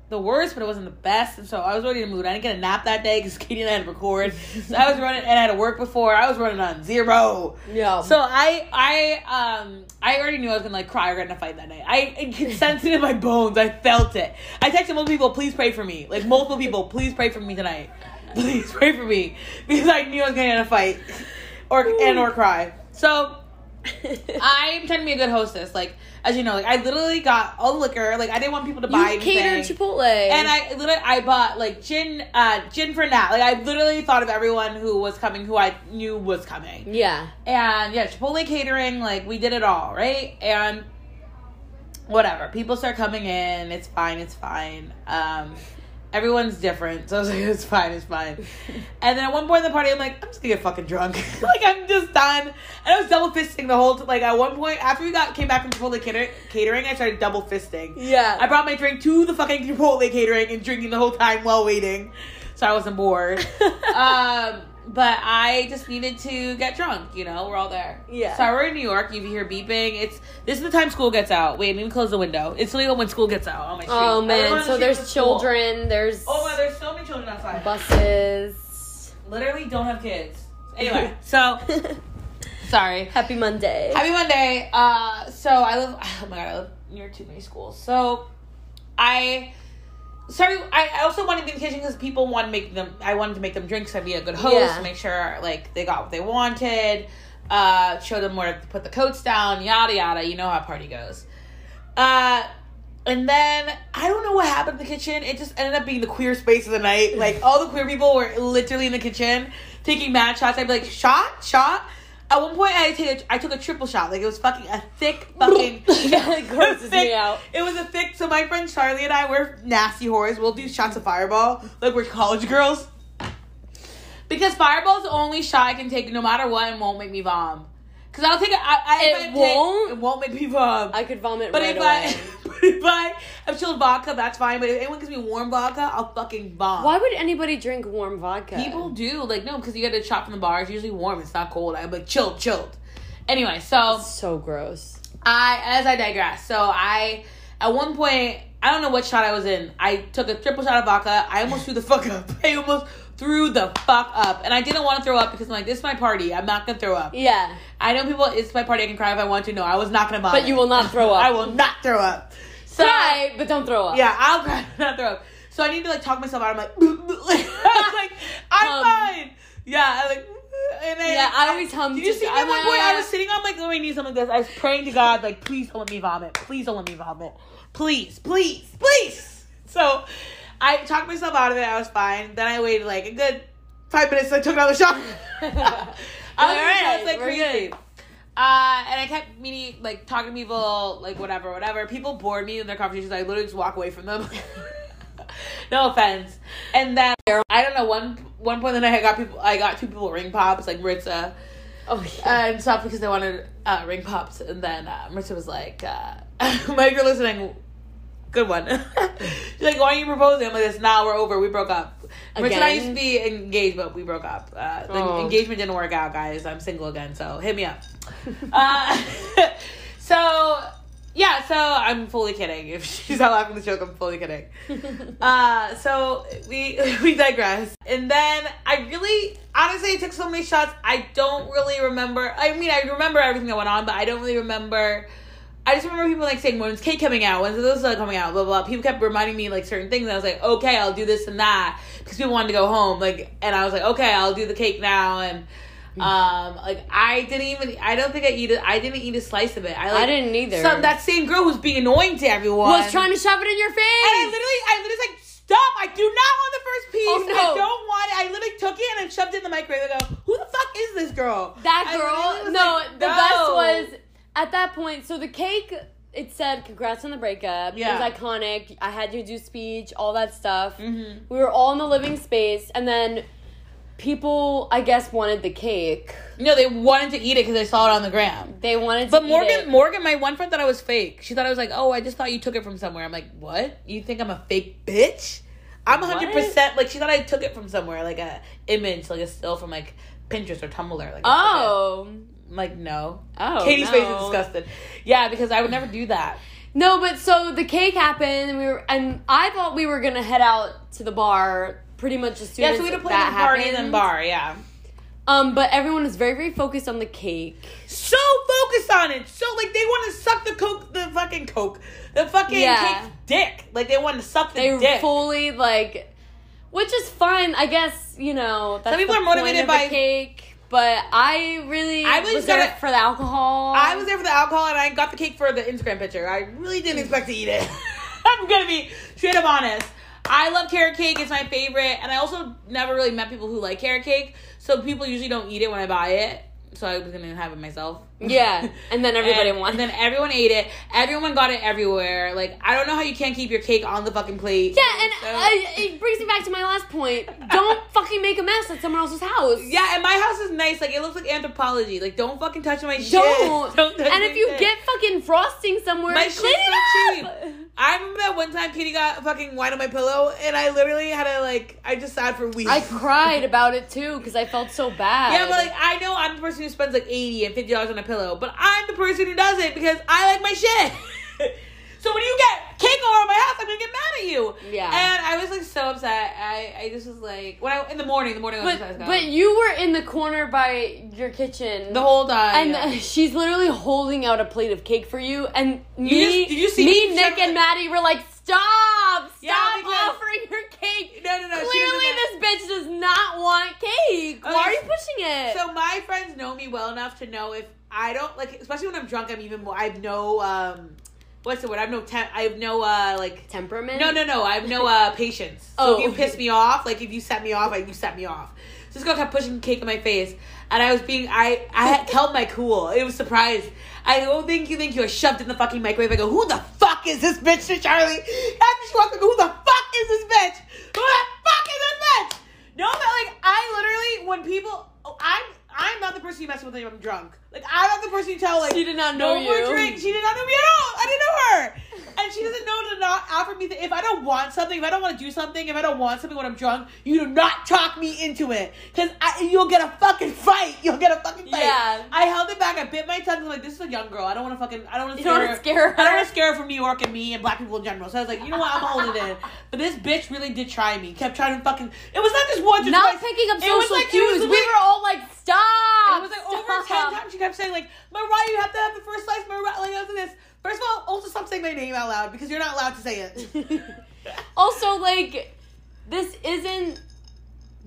the worst, but it wasn't the best. And so I was already in the mood. I didn't get a nap that day because Katie and I had to record. So I was running, and I had to work before. I was running on zero. Yeah. So I I, um, I already knew I was going to like cry or get in a fight that night. I could sense it in my bones. I felt it. I texted multiple people, please pray for me. Like, multiple people, please pray for me tonight. Please pray for me. Because I knew I was going to get in a fight or Ooh. and or cry. So... I'm trying to be a good hostess, like as you know, like I literally got all the liquor, like I didn't want people to buy. You catered Chipotle, and I literally I bought like gin, uh, gin for Nat. Like I literally thought of everyone who was coming, who I knew was coming. Yeah, and yeah, Chipotle catering, like we did it all, right? And whatever, people start coming in. It's fine. It's fine. Um, everyone's different, so I was like, it's fine, it's fine. And then at one point in the party, I'm like, I'm just gonna get fucking drunk. Like, I'm just done. And I was double fisting the whole time. Like, at one point, after we got came back from Chipotle cater- catering, I started double fisting. Yeah. I brought my drink to the fucking Chipotle catering and drinking the whole time while waiting. So I wasn't bored. um, but I just needed to get drunk, you know? We're all there. Yeah. So we're in New York. If you hear beeping, it's... This is the time school gets out. Wait, let me close the window. It's legal when school gets out on my street. Oh, man. So there's children. School. There's... Oh, wow. There's so many children outside. Buses. Literally don't have kids. Anyway, so... Sorry. Happy Monday. Happy Monday. Uh, so I live... Oh, my God. I live near too many schools. So I... Sorry, I also wanted to be in the kitchen because people want to make them. I wanted to make them drinks. So I'd be a good host, yeah. Make sure like they got what they wanted, uh, show them where to put the coats down, yada yada. You know how a party goes. Uh, and then I don't know what happened in the kitchen. It just ended up being the queer space of the night. Like all the queer people were literally in the kitchen taking mad shots. I'd be like, shot, shot. At one point, I, take a, I took a triple shot. Like, it was fucking a thick fucking... Yeah, it grosses thick, me out. It was a thick... So, my friend Charlie and I, we're nasty whores. We'll do shots of Fireball. Like, we're college girls. Because Fireball's the only shot I can take no matter what and won't make me vom. Because I'll take a... I, I, it won't? Take, it won't make me vom. I could vomit but right if away. I, but if I have chilled vodka, that's fine. But if anyone gives me warm vodka, I'll fucking vom. Why would anybody drink warm vodka? People do. Like, no, because you get a shot from the bar. It's usually warm. It's not cold. I'm like, chilled, chilled. Anyway, so... That's so gross. I... As I digress. So, I... At one point... I don't know what shot I was in. I took a triple shot of vodka. I almost threw the fuck up. I almost... threw the fuck up. And I didn't want to throw up because I'm like, this is my party. I'm not going to throw up. Yeah. I know people, it's my party. I can cry if I want to. No, I was not going to vomit. But you will not throw up. I will not throw up. So, cry, but don't throw up. Yeah, I'll cry, but not throw up. So I need to like talk myself out. I'm like, I was like, I'm um, fine. Yeah, I like, and I, yeah, I always hummed. Did you see me at one point? I was sitting on like my knees like this. I was praying to God, like, please don't let me vomit. Please don't let me vomit. Please, please, please. So, I talked myself out of it. I was fine. Then I waited like a good five minutes. So I took another shot. I was, right, I was like crazy. Uh, and I kept meeting, like talking to people, like whatever, whatever. People bored me in their conversations. I literally just walk away from them. No offense. And then I don't know. One one point in the night, I got people. I got two people ring pops, like Maritza. Oh yeah. And stuff because they wanted uh, ring pops. And then uh, Maritza was like, uh, "Mike, you're listening." Good one. She's like, why are you proposing? I'm like, it's now, nah, we're over. We broke up. Rich and I used to be engaged, but we broke up. Uh, the oh. engagement didn't work out, guys. I'm single again, so hit me up. uh, so, yeah, so I'm fully kidding. If she's not laughing at the joke, I'm fully kidding. Uh, so we we digress. And then I really, honestly, I took so many shots. I don't really remember. I mean, I remember everything that went on, but I don't really remember... I just remember people, like, saying, when's Kate coming out? When's this coming out? Blah, blah, blah. People kept reminding me, like, certain things. And I was like, okay, I'll do this and that. Because people wanted to go home. Like, and I was like, okay, I'll do the cake now. And, um, like, I didn't even, I don't think I eat it. I didn't eat a slice of it. I, like, I didn't either. Some, that same girl who's being annoying to everyone. Was trying to shove it in your face. And I literally, I literally like, stop. I do not want the first piece. Oh, no. I don't want it. I literally took it and I shoved it in the microwave. I go, who the fuck is this girl? That girl? No, like, the no. best was... At that point, so the cake, it said, congrats on the breakup. Yeah. It was iconic. I had you do speech, all that stuff. Mm-hmm. We were all in the living space. And then people, I guess, wanted the cake. No, they wanted to eat it because they saw it on the gram. They wanted to but eat Morgan, it. But Morgan, my one friend, thought I was fake. She thought I was like, oh, I just thought you took it from somewhere. I'm like, what? You think I'm a fake bitch? I'm one hundred percent. What? Like, she thought I took it from somewhere. Like, a image, like a still from, like, Pinterest or Tumblr. Like oh. I'm like, no. Oh, Katie's no. face is disgusted. Yeah, because I would never do that. No, but so the cake happened, and we were, and I thought we were going to head out to the bar pretty much as soon as that happened. Yeah, so we had to play the party and then bar, yeah. Um, but everyone was very, very focused on the cake. So focused on it. So, like, they want to suck the Coke, the fucking Coke, the fucking yeah. cake's dick. Like, they want to suck the they dick. They fully, like, which is fine. I guess, you know, that's some people the are motivated by cake. But I really I was, was there gonna, for the alcohol. I was there for the alcohol, and I got the cake for the Instagram picture. I really didn't expect to eat it. I'm going to be straight up honest. I love carrot cake. It's my favorite. And I also never really met people who like carrot cake. So people usually don't eat it when I buy it. So I was going to have it myself. Yeah. And then everybody and, wanted it. And then everyone ate it. Everyone got it everywhere. Like, I don't know how you can't keep your cake on the fucking plate. Yeah, and so. I, it brings me back to my last point. Don't fucking make a mess at someone else's house. Yeah, and my house is nice. Like, it looks like Anthropologie. Like, don't fucking touch my don't. shit. Don't. Touch and if you shit. get fucking frosting somewhere, my clean it up. Cheap. I remember that one time Katie got fucking wine on my pillow, and I literally had to, like, I just sat for weeks. I cried about it, too, because I felt so bad. Yeah, but, like, I know I'm the person who spends, like, eighty dollars and fifty dollars on a pillow, but I'm the person who does it because I like my shit. So when you get cake all over my house, I'm gonna get mad at you. Yeah. And I was like so upset. I, I just was like when I in the morning, the morning I was but, upset. But you were in the corner by your kitchen the whole time. And yeah. she's literally holding out a plate of cake for you. And you me, just, did you see me, me Nick, and Maddie were like, stop! Stop yeah, offering your cake. No, no, no. Clearly, this bitch does not want cake. Why okay. are you pushing it? So my friends know me well enough to know if I don't like, especially when I'm drunk, I'm even more. I have no um. What's the word? I have no, tem- I have no, uh, like... Temperament? No, no, no. I have no, uh, patience. So oh, if you okay. piss me off, like, if you set me off, like, you set me off. So this girl kept pushing cake in my face. And I was being, I, I had held my cool. It was surprised. I go, oh, thank you, thank you. I shoved in the fucking microwave. I go, who the fuck is this bitch to Charlie? And she walked and go, who the fuck is this bitch? Who the fuck is this bitch? No, but like, I literally, when people, oh, I'm, I'm not the person you mess with when I'm drunk. Like, I'm not the person you tell, like, she did not know no you. More drink. She did not know me at all. I didn't know her. And she doesn't know to not offer me the, if I don't want something, if I don't want to do something, if I don't want something when I'm drunk, you do not talk me into it. Because you'll get a fucking fight. You'll get a fucking fight. Yeah. I held it back. I bit my tongue. I'm like, this is a young girl. I don't want to fucking, I don't want to scare her. scare her. I don't want to scare her from New York and me and black people in general. So I was like, you know what? I'm holding it in. But this bitch really did try me. Kept trying to fucking, it was not just once or not twice. Not picking up social it was like, cues. It was, we were all like, stop. It was like stop. Over ten times she kept saying like, Mariah, you have to have the first slice. Mariah, like after this. First of all, also stop saying my name out loud because you're not allowed to say it. Also, like, this isn't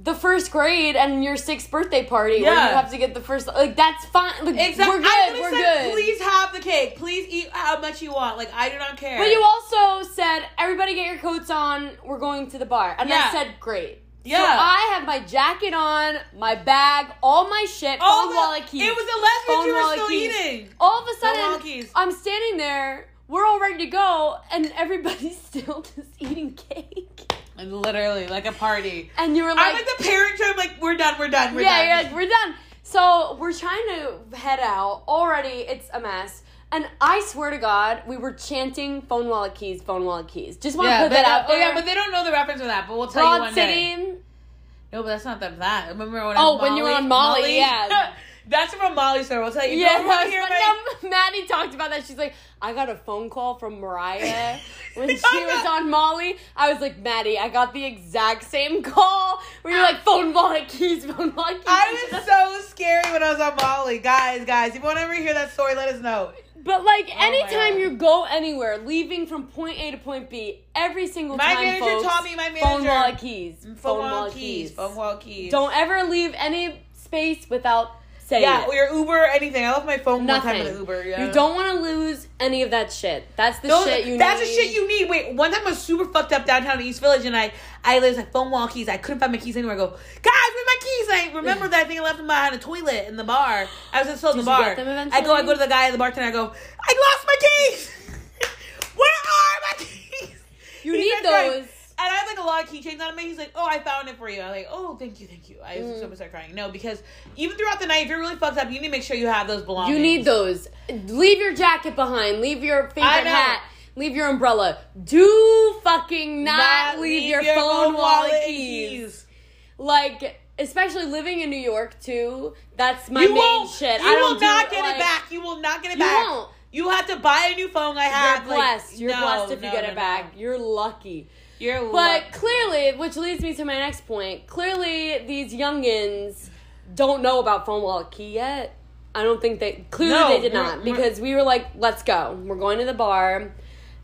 the first grade and your sixth birthday party yeah. where you have to get the first. Like that's fine. Like, exactly. We're good. I we're said, good. Please have the cake. Please eat how much you want. Like I do not care. But you also said everybody get your coats on. We're going to the bar, and yeah. I said great. Yeah. So I have my jacket on, my bag, all my shit, all phone wallet keys. It was eleven, you were still keys. Eating. All of a sudden, I'm standing there, we're all ready to go, and everybody's still just eating cake. And literally, like a party. And you were like... I'm like the parent, I'm like, we're done, we're done, we're yeah, done. Yeah, yeah, like, we're done. So we're trying to head out. Already, it's a mess. And I swear to God, we were chanting phone wallet keys, phone wallet keys. Just want to yeah, put that out there. Oh, yeah, but they don't know the reference of that, but we'll tell Broad you one City. Day. No, but that's not that. that. Remember when I was Oh, Molly? When you were on Molly, Molly? Yeah. That's from Molly, so we'll tell you. Yeah, no, was, here, no, Maddie talked about that. She's like, I got a phone call from Mariah when she was on Molly. I was like, Maddie, I got the exact same call. We were like, phone wallet keys, phone wallet keys. I was so scary when I was on Molly. Guys, guys, if you want to ever hear that story, let us know. But, like, oh anytime you go anywhere, leaving from point A to point B, every single my time, manager folks, taught me, my manager. phone wallet keys. Phone, phone wallet keys. keys. Phone wallet keys. Don't ever leave any space without saying yeah, it. Yeah, or Uber or anything. I left my phone Nothing. one time in an Uber. Yeah. You don't want to lose any of that shit. That's the Those, shit you that's need. That's the shit you need. Wait, one time I was super fucked up downtown in East Village, and I, I was like, phone wallet keys. I couldn't find my keys anywhere. I go, guys, where my keys? And I remember that I think I left them behind a toilet in the bar. I was still in the bar. Did you get them eventually? I go, I go to the guy at the bartender. I go, I lost my keys. Where are my keys? You He's need those. Crying. And I have like a lot of keychains on me. He's like, oh, I found it for you. I'm like, oh, thank you, thank you. I was mm. so much start crying. No, because even throughout the night, if you're really fucked up, you need to make sure you have those belongings. You need those. Leave your jacket behind. Leave your favorite hat. Leave your umbrella. Do fucking not, not leave, leave your, your phone, phone wallet, wallet keys. Like, especially living in New York, too. That's my you main shit. You I don't will not do, get like, it back. You will not get it you back. You won't. You have to buy a new phone I have. You're blessed. Like, you're no, blessed if no, you get no, it back. No. You're lucky. You're but lucky. Clearly, which leads me to my next point, clearly these youngins don't know about phone wallet key yet. I don't think they, clearly no, they did not, because we were like, let's go. We're going to the bar. And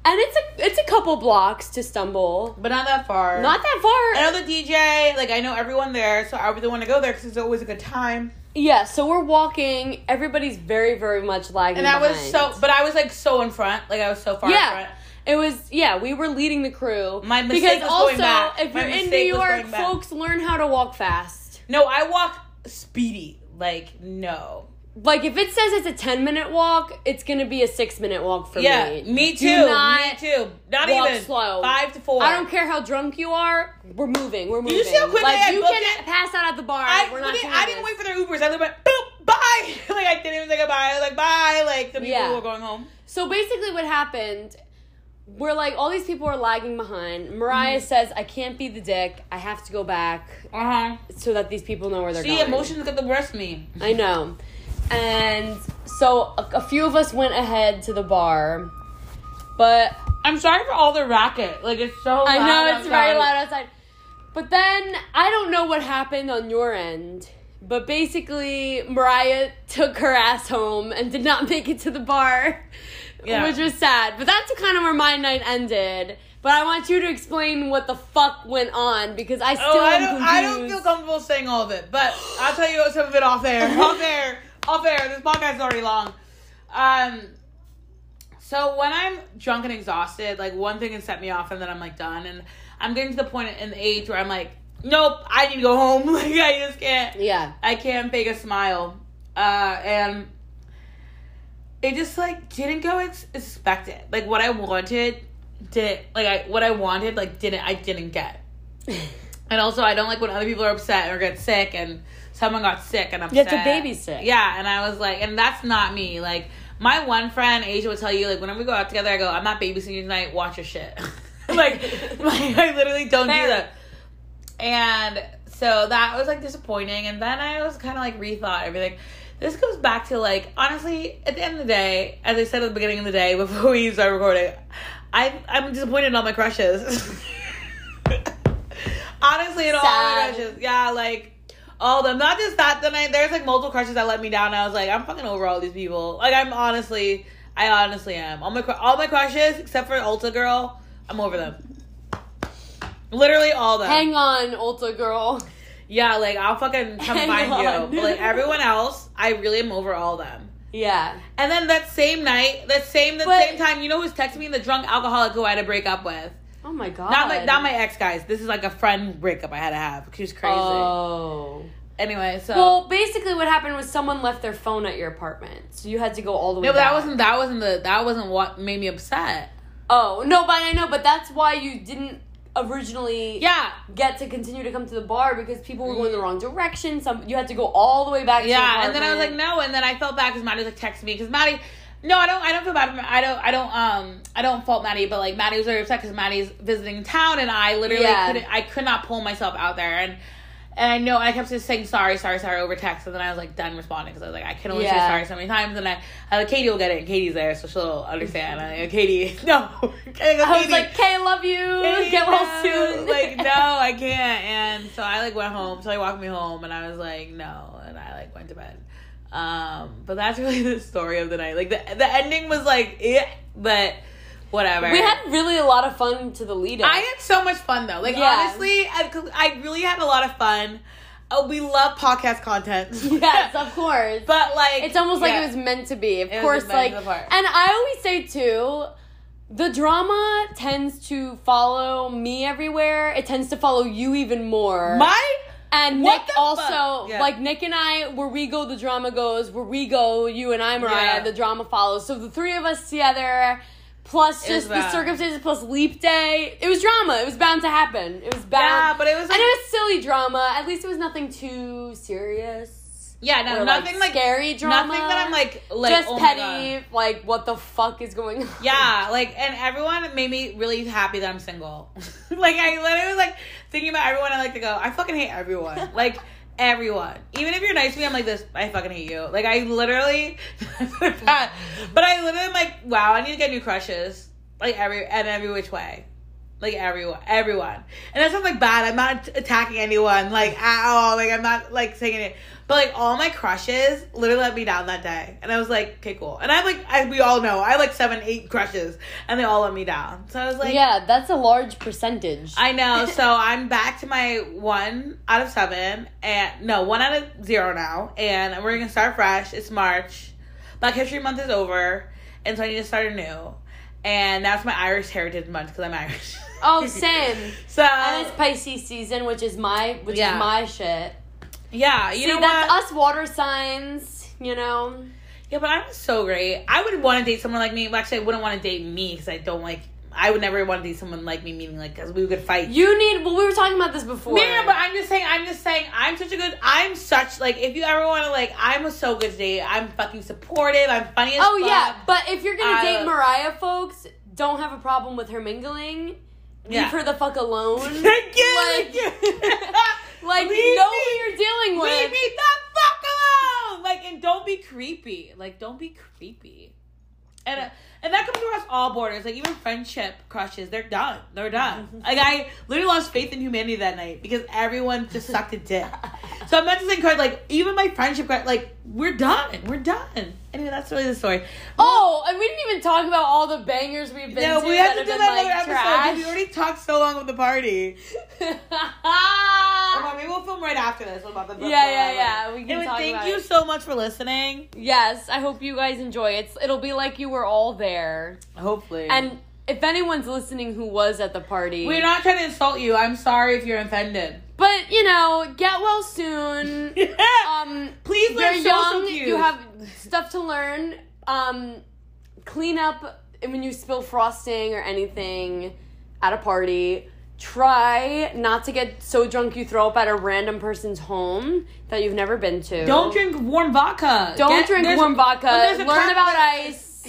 it's a it's a couple blocks to stumble. But not that far. Not that far. I know the D J. Like, I know everyone there, so I really want to go there because it's always a good time. Yeah, so we're walking. Everybody's very, very much lagging And I behind. was so, but I was, like, so in front. Like, I was so far yeah. in front. It was, yeah, we were leading the crew. My mistake because was also, going back. If you're in New York, folks, learn how to walk fast. No, I walk speedy. Like, no. Like, if it says it's a ten-minute walk, it's going to be a six-minute walk for yeah, me. Yeah, me too. Do not me too. Not walk even. slow. Five to four. I don't care how drunk you are. We're moving. We're moving. Did you see how quickly like, I you can it? pass out at the bar. I, we're not it, I didn't wait for their Ubers. I literally went, boop, bye. Like, I didn't even say goodbye. I was like, bye. Like, the people yeah. were going home. So, basically, what happened... We're like, all these people are lagging behind. Mariah mm-hmm. says, I can't be the dick. I have to go back. Uh-huh. So that these people know where they're See, going. See, emotions get the worst of me. I know. And so a, a few of us went ahead to the bar. But... I'm sorry for all the racket. Like, it's so loud I know, it's outside. very loud outside. But then, I don't know what happened on your end. But basically, Mariah took her ass home and did not make it to the bar. Yeah. Which was sad. But that's kind of where my night ended. But I want you to explain what the fuck went on, because I still oh, I am confused. I don't feel comfortable saying all of it, but I'll tell you some of it off air. Off air. Off air. This podcast is already long. Um, so when I'm drunk and exhausted, like, one thing can set me off and then I'm, like, done. And I'm getting to the point in the age where I'm like, nope, I need to go home. Like, I just can't. Yeah. I can't fake a smile. Uh, and it just, like, didn't go as expected. Like, what I wanted didn't, like, I what I wanted, like, didn't, I didn't get. And also, I don't like when other people are upset or get sick, and someone got sick and upset. Yeah, it's a baby sick. Yeah, and I was like, and that's not me. Like, my one friend, Asia, will tell you, like, whenever we go out together, I go, I'm not babysitting tonight, watch your shit. Like, like, I literally don't Fair. do that. And so that was, like, disappointing. And then I was kind of, like, rethought everything. This goes back to, like, honestly, at the end of the day, as I said at the beginning of the day, before we started recording, I, I'm disappointed in all my crushes. Honestly, in all my crushes. Yeah, like, all of them. Not just that, then I, there's, like, multiple crushes that let me down. And I was like, I'm fucking over all these people. Like, I'm honestly, I honestly am. All my all my crushes, except for Ulta Girl, I'm over them. Literally all them. Hang on, Ulta Girl. Yeah, like, I'll fucking come Hang find on. you. But, like, everyone else, I really am over all them. Yeah. And then that same night, that same that but, same time, you know who's texting me? The drunk alcoholic who I had to break up with. Oh, my God. Not my, not my ex, guys. This is, like, a friend breakup I had to have. She was crazy. Oh. Anyway, so. Well, basically what happened was someone left their phone at your apartment. So you had to go all the way No, but that wasn't, that wasn't the, that wasn't what made me upset. Oh, no, but I know, but that's why you didn't originally yeah. get to continue to come to the bar, because people were going the wrong direction. Some you had to go all the way back. Yeah, to and then I was like, no, and then I felt bad because Maddie was like texting me because Maddie. No, I don't. I don't feel bad. I don't. I don't. Um, I don't fault Maddie, but like Maddie was very upset because Maddie's visiting town, and I literally yeah. couldn't. I could not pull myself out there, and and I know I kept just saying sorry, sorry, sorry over text, and then I was like done responding because I was like I can only yeah. say sorry so many times, and I, I like Katie will get it, and Katie's there, so she'll understand. I'm like, Katie, no. I, go, I was Katie. like, Kay, love you. Katie, get well no. soon. Like, no, I can't. And so I like went home. So I walked me home, and I was like, no, and I like went to bed. Um, but that's really the story of the night. Like, the the ending was like, yeah, but whatever. We had really a lot of fun to the lead-up. I had so much fun, though. Like, yeah. honestly, I, I really had a lot of fun. Oh, we love podcast content. Yes, of course. But, like... It's almost yeah. like it was meant to be. Of it course, like... And I always say, too, the drama tends to follow me everywhere. It tends to follow you even more. My... And what Nick also, yeah. like, Nick and I, where we go, the drama goes. Where we go, you and I, Mariah, yeah. the drama follows. So the three of us together, plus just the circumstances, plus leap day. It was drama. It was bound to happen. It was bound. Yeah, but it was like... And it was silly drama. At least it was nothing too serious. Yeah, no, or, nothing like, like... scary drama. Nothing that I'm like... like just oh petty, like, what the fuck is going on? Yeah, like, and everyone made me really happy that I'm single. Like, I literally was like... Thinking about everyone, I like to go, I fucking hate everyone. Like, everyone. Even if you're nice to me, I'm like this, I fucking hate you. Like, I literally, but I literally am like, wow, I need to get new crushes. Like, every, and every which way. Like, everyone. Everyone. And that sounds, like, bad. I'm not attacking anyone, like, at all. Like, I'm not, like, saying it. But, like, all my crushes literally let me down that day. And I was like, okay, cool. And I have, like, as we all know, I have, like, seven, eight crushes. And they all let me down. So I was like... Yeah, that's a large percentage. I know. So I'm back to my one out of seven. and No, one out of zero now. And we're going to start fresh. It's March. Black History Month is over. And so I need to start anew. And that's my Irish Heritage Month because I'm Irish. Oh, same. So and it's Pisces season, which is my which yeah. is my shit. Yeah, you See, know that's what? Us water signs, you know. Yeah, but I'm so great. I would want to date someone like me. Well, actually, I wouldn't want to date me because I don't like. I would never want to date someone like me, meaning like because we could fight. You need. Well, we were talking about this before. Yeah, but I'm just saying. I'm just saying. I'm such a good. I'm such like. If you ever want to like, I'm a so good date. I'm fucking supportive. I'm funny as fuck. Oh fun. yeah, but if you're gonna I, date Mariah, folks, don't have a problem with her mingling. Yeah. Leave her the fuck alone. Thank you. Like, like leave know me, who you're dealing with. Leave me the fuck alone. Like, and don't be creepy. Like, don't be creepy. And uh, and that comes across all borders. Like, even friendship crushes, they're done. They're done. Like, I literally lost faith in humanity that night because everyone just sucked a dick. So I'm not just encouraged. Like, even my friendship crush, like, we're done. We're done. Anyway, that's really the story. Oh, and we didn't even talk about all the bangers we've been no, to. No, we have to do that another like, episode. We already talked so long of the party. Well, maybe we'll film right after this. About the yeah, yeah, yeah. We can anyway, talk thank about you it. so much for listening. Yes, I hope you guys enjoy it. It'll be like you were all there. Hopefully. And if anyone's listening who was at the party. We're not trying to insult you. I'm sorry if you're offended. But, you know, get well soon. Um, Please live you're so, young, so cute. You have stuff to learn. Um, clean up when you spill frosting or anything at a party. Try not to get so drunk you throw up at a random person's home that you've never been to. Don't drink warm vodka. Don't get, drink warm vodka. Learn about ice.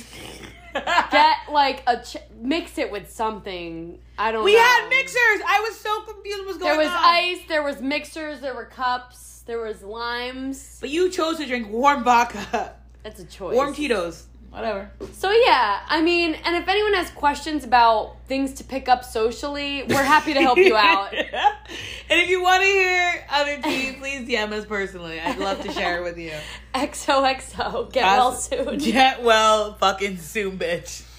Get, like, a... Ch- mix it with something. I don't we know. We had mixers. I was so confused what was going on. There was on. ice. There was mixers. There were cups. There was limes. But you chose to drink warm vodka. That's a choice. Warm Tito's. Whatever. So, yeah, I mean, and if anyone has questions about things to pick up socially, we're happy to help you out. And if you want to hear other tea, please D M us personally. I'd love to share it with you. X O X O. Get As- well soon. Get well fucking soon, bitch.